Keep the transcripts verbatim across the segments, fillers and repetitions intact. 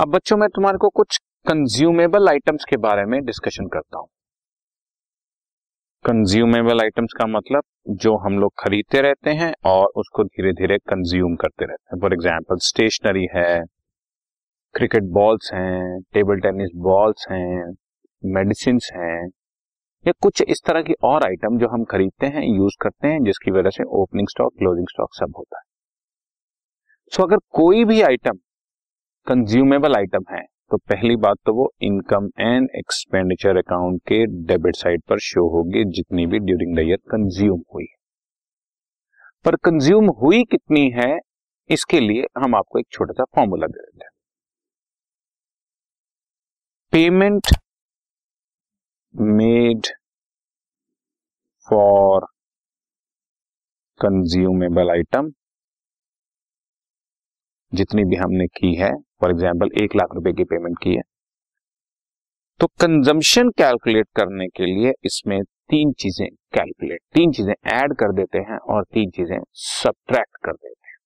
अब बच्चों मैं तुम्हारे को कुछ कंज्यूमेबल आइटम्स के बारे में डिस्कशन करता हूं। कंज्यूमेबल आइटम्स का मतलब जो हम लोग खरीदते रहते हैं और उसको धीरे धीरे कंज्यूम करते रहते हैं। फॉर एग्जाम्पल स्टेशनरी है, क्रिकेट बॉल्स हैं, टेबल टेनिस बॉल्स हैं, मेडिसिन हैं, या कुछ इस तरह की और आइटम जो हम खरीदते हैं, यूज करते हैं, जिसकी वजह से ओपनिंग स्टॉक, क्लोजिंग स्टॉक सब होता है। सो so, अगर कोई भी आइटम कंज्यूमेबल आइटम है तो पहली बात तो वो इनकम एंड एक्सपेंडिचर अकाउंट के डेबिट साइड पर शो होगी, जितनी भी ड्यूरिंग द ईयर कंज्यूम हुई। पर कंज्यूम हुई कितनी है, इसके लिए हम आपको एक छोटा सा फॉर्मूला दे देते हैं। Payment made for consumable item जितनी भी हमने की है, फॉर एग्जाम्पल एक लाख रुपए की पेमेंट की है, तो कंजम्पशन कैलकुलेट करने के लिए इसमें तीन चीजें कैलकुलेट तीन चीजें ऐड कर देते हैं और तीन चीजें सब्ट्रैक्ट कर देते हैं।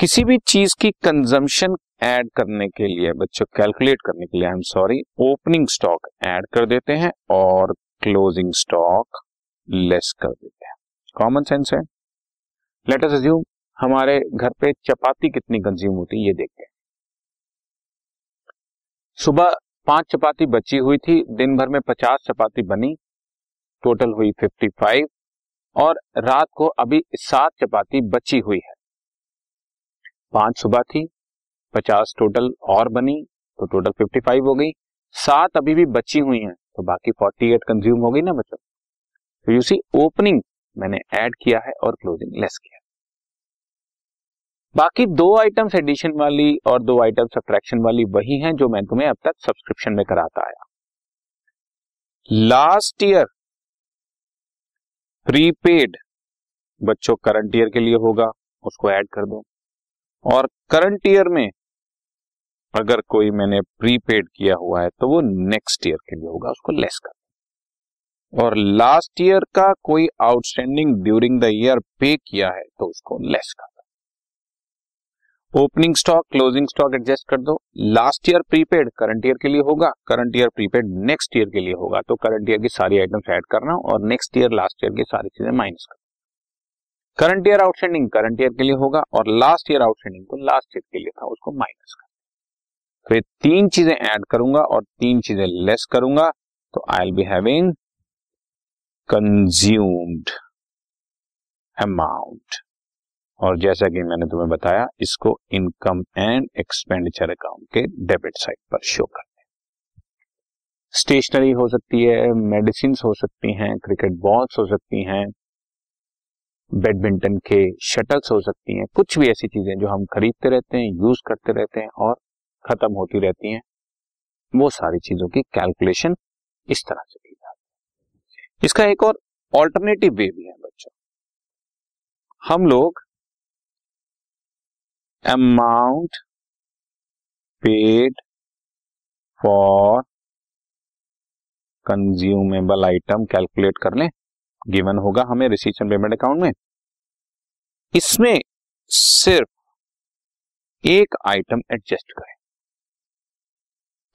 किसी भी चीज की कंजम्पशन ऐड करने के लिए बच्चों कैलकुलेट करने के लिए हम सॉरी ओपनिंग स्टॉक ऐड कर देते हैं और क्लोजिंग स्टॉक लेस कर देते हैं। कॉमन सेंस है। लेट अस अज्यूम हमारे घर पे चपाती कितनी कंज्यूम होती है ये देखते हैं। सुबह पांच चपाती बची हुई थी, दिन भर में पचास चपाती बनी, टोटल हुई पचपन, और रात को अभी सात चपाती बची हुई है। पांच सुबह थी, पचास टोटल और बनी तो टोटल पचपन हो गई, सात अभी भी बची हुई हैं, तो बाकी अड़तालीस कंज्यूम हो गई ना बच्चों। तो यू सी ओपनिंग मैंने ऐड किया है और क्लोजिंग लेस किया है। बाकी दो आइटम्स एडिशन वाली और दो आइटम्स सब्ट्रैक्शन वाली वही हैं जो मैं तुम्हें अब तक सब्सक्रिप्शन में कराता आया। लास्ट ईयर प्रीपेड बच्चों करंट ईयर के लिए होगा, उसको ऐड कर दो, और करंट ईयर में अगर कोई मैंने प्रीपेड किया हुआ है तो वो नेक्स्ट ईयर के लिए होगा, उसको लेस कर दो, और लास्ट ईयर का कोई आउटस्टैंडिंग ड्यूरिंग द ईयर पे किया है तो उसको लेस कर दो। Opening stock closing stock adjust कर दो। Last year prepaid current year के लिए होगा, current year prepaid next year के लिए होगा, तो करंट ईयर की सारी आइटम्स ऐड करना और नेक्स्ट ईयर लास्ट ईयर की सारी चीजें माइनस करना। Current year outstanding current year के लिए होगा और लास्ट ईयर आउटस्टैंडिंग तो लास्ट ईयर के लिए था, उसको माइनस करना। तो ये तीन चीजें ऐड करूंगा और तीन चीजें लेस करूंगा, तो I will be having consumed amount. और जैसा कि मैंने तुम्हें बताया, इसको इनकम एंड एक्सपेंडिचर अकाउंट के डेबिट साइड पर शो करते हैं। स्टेशनरी हो सकती है, मेडिसिन हो सकती हैं, क्रिकेट बॉल्स हो सकती हैं, बैडमिंटन के शटल्स हो सकती हैं, कुछ भी ऐसी चीजें जो हम खरीदते रहते हैं, यूज करते रहते हैं और खत्म होती रहती हैं, वो सारी चीजों की कैलकुलेशन इस तरह से की जाती है। इसका एक और ऑल्टरनेटिव वे भी है बच्चों, हम लोग amount paid for consumable item calculate कर लें। गिवन होगा हमें रिसीट्स एंड पेमेंट अकाउंट में, इसमें सिर्फ एक आइटम एडजस्ट करें,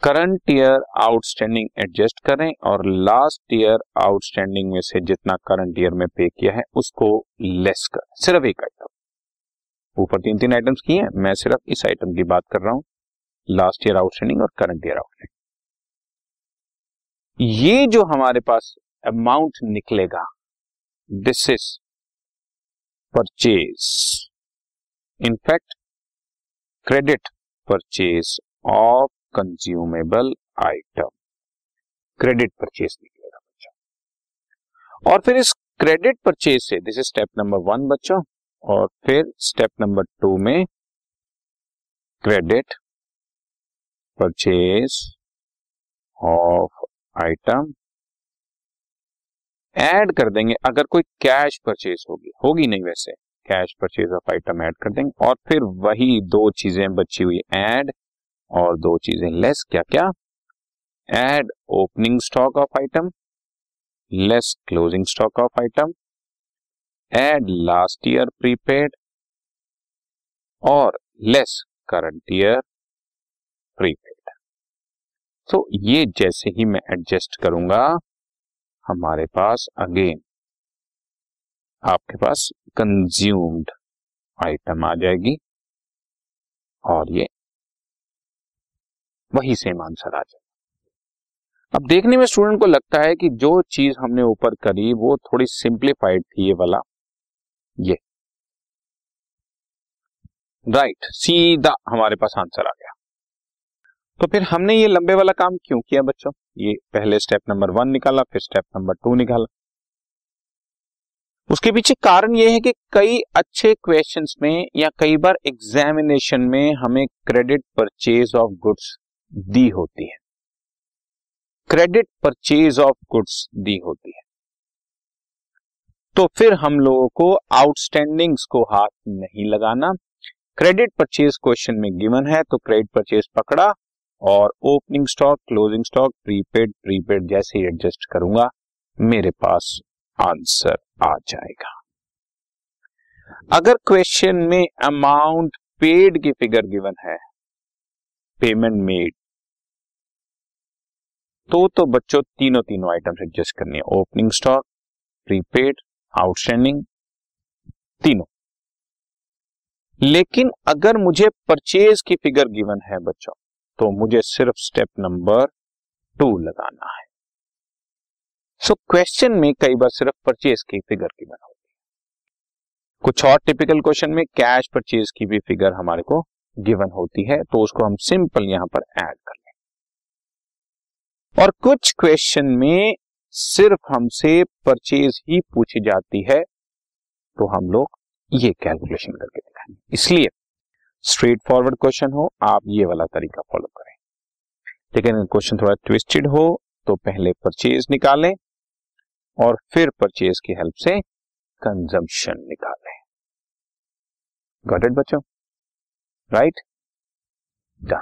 करंट ईयर आउटस्टैंडिंग एडजस्ट करें और लास्ट ईयर आउटस्टैंडिंग में से जितना करंट ईयर में पे किया है उसको लेस करें, सिर्फ एक आइटम। ऊपर तीन तीन आइटम्स की हैं, मैं सिर्फ इस आइटम की बात कर रहा हूं, लास्ट ईयर आउटस्टैंडिंग और करंट ईयर आउटस्टैंडिंग। ये जो हमारे पास अमाउंट निकलेगा, this is purchase, in fact credit purchase of consumable item, credit purchase निकलेगा बच्चों। और फिर इस क्रेडिट परचेज से, this is step number one बच्चों, और फिर स्टेप नंबर टू में credit purchase of item add कर देंगे अगर कोई कैश परचेज होगी होगी नहीं वैसे cash purchase of item add कर देंगे, और फिर वही दो चीजें बची हुई ऐड और दो चीजें लेस। क्या क्या? Add opening stock of item, less closing stock of item, add last year prepaid और लेस करंट ईयर प्रीपेड। तो ये जैसे ही मैं एडजस्ट करूंगा हमारे पास अगेन आपके पास कंज्यूम्ड आइटम आ जाएगी और ये वही सेम आंसर आ जाएगा। अब देखने में स्टूडेंट को लगता है कि जो चीज हमने ऊपर करी वो थोड़ी सिंप्लीफाइड थी, ये वाला ये राइट सीधा हमारे पास आंसर आ गया। तो फिर हमने ये लंबे वाला काम क्यों किया बच्चों? ये पहले स्टेप नंबर वन निकाला, फिर स्टेप नंबर टू निकाला। उसके पीछे कारण यह है कि कई अच्छे क्वेश्चंस में या कई बार एग्जामिनेशन में हमें क्रेडिट परचेज ऑफ गुड्स दी होती है, क्रेडिट परचेज ऑफ गुड्स दी होती है, तो फिर हम लोगों को आउटस्टैंडिंग्स को हाथ नहीं लगाना। क्रेडिट परचेज क्वेश्चन में गिवन है तो क्रेडिट परचेज पकड़ा और opening stock, closing stock, prepaid prepaid जैसे ही एडजस्ट करूंगा मेरे पास आंसर आ जाएगा। अगर क्वेश्चन में अमाउंट पेड की फिगर गिवन है, पेमेंट मेड, तो तो बच्चों तीनों तीनों आइटम्स एडजस्ट करनी है, ओपनिंग स्टॉक, प्रीपेड, आउटस्टैंडिंग, तीनों। लेकिन अगर मुझे परचेज की फिगर गिवन है बच्चों तो मुझे सिर्फ स्टेप नंबर टू लगाना है। सो so, क्वेश्चन में कई बार सिर्फ परचेज की फिगर गिवन होती है, कुछ और टिपिकल क्वेश्चन में कैश परचेज की भी फिगर हमारे को गिवन होती है तो उसको हम सिंपल यहां पर ऐड कर लें। और कुछ क्वेश्चन में सिर्फ हमसे परचेज ही पूछी जाती है तो हम लोग ये कैलकुलेशन करके दिखाएं। इसलिए स्ट्रेट फॉरवर्ड क्वेश्चन हो आप ये वाला तरीका फॉलो करें, लेकिन क्वेश्चन थोड़ा ट्विस्टेड हो तो पहले परचेज निकालें और फिर परचेज की हेल्प से कंजम्पशन निकालें। गॉट इट बच्चों? Right done.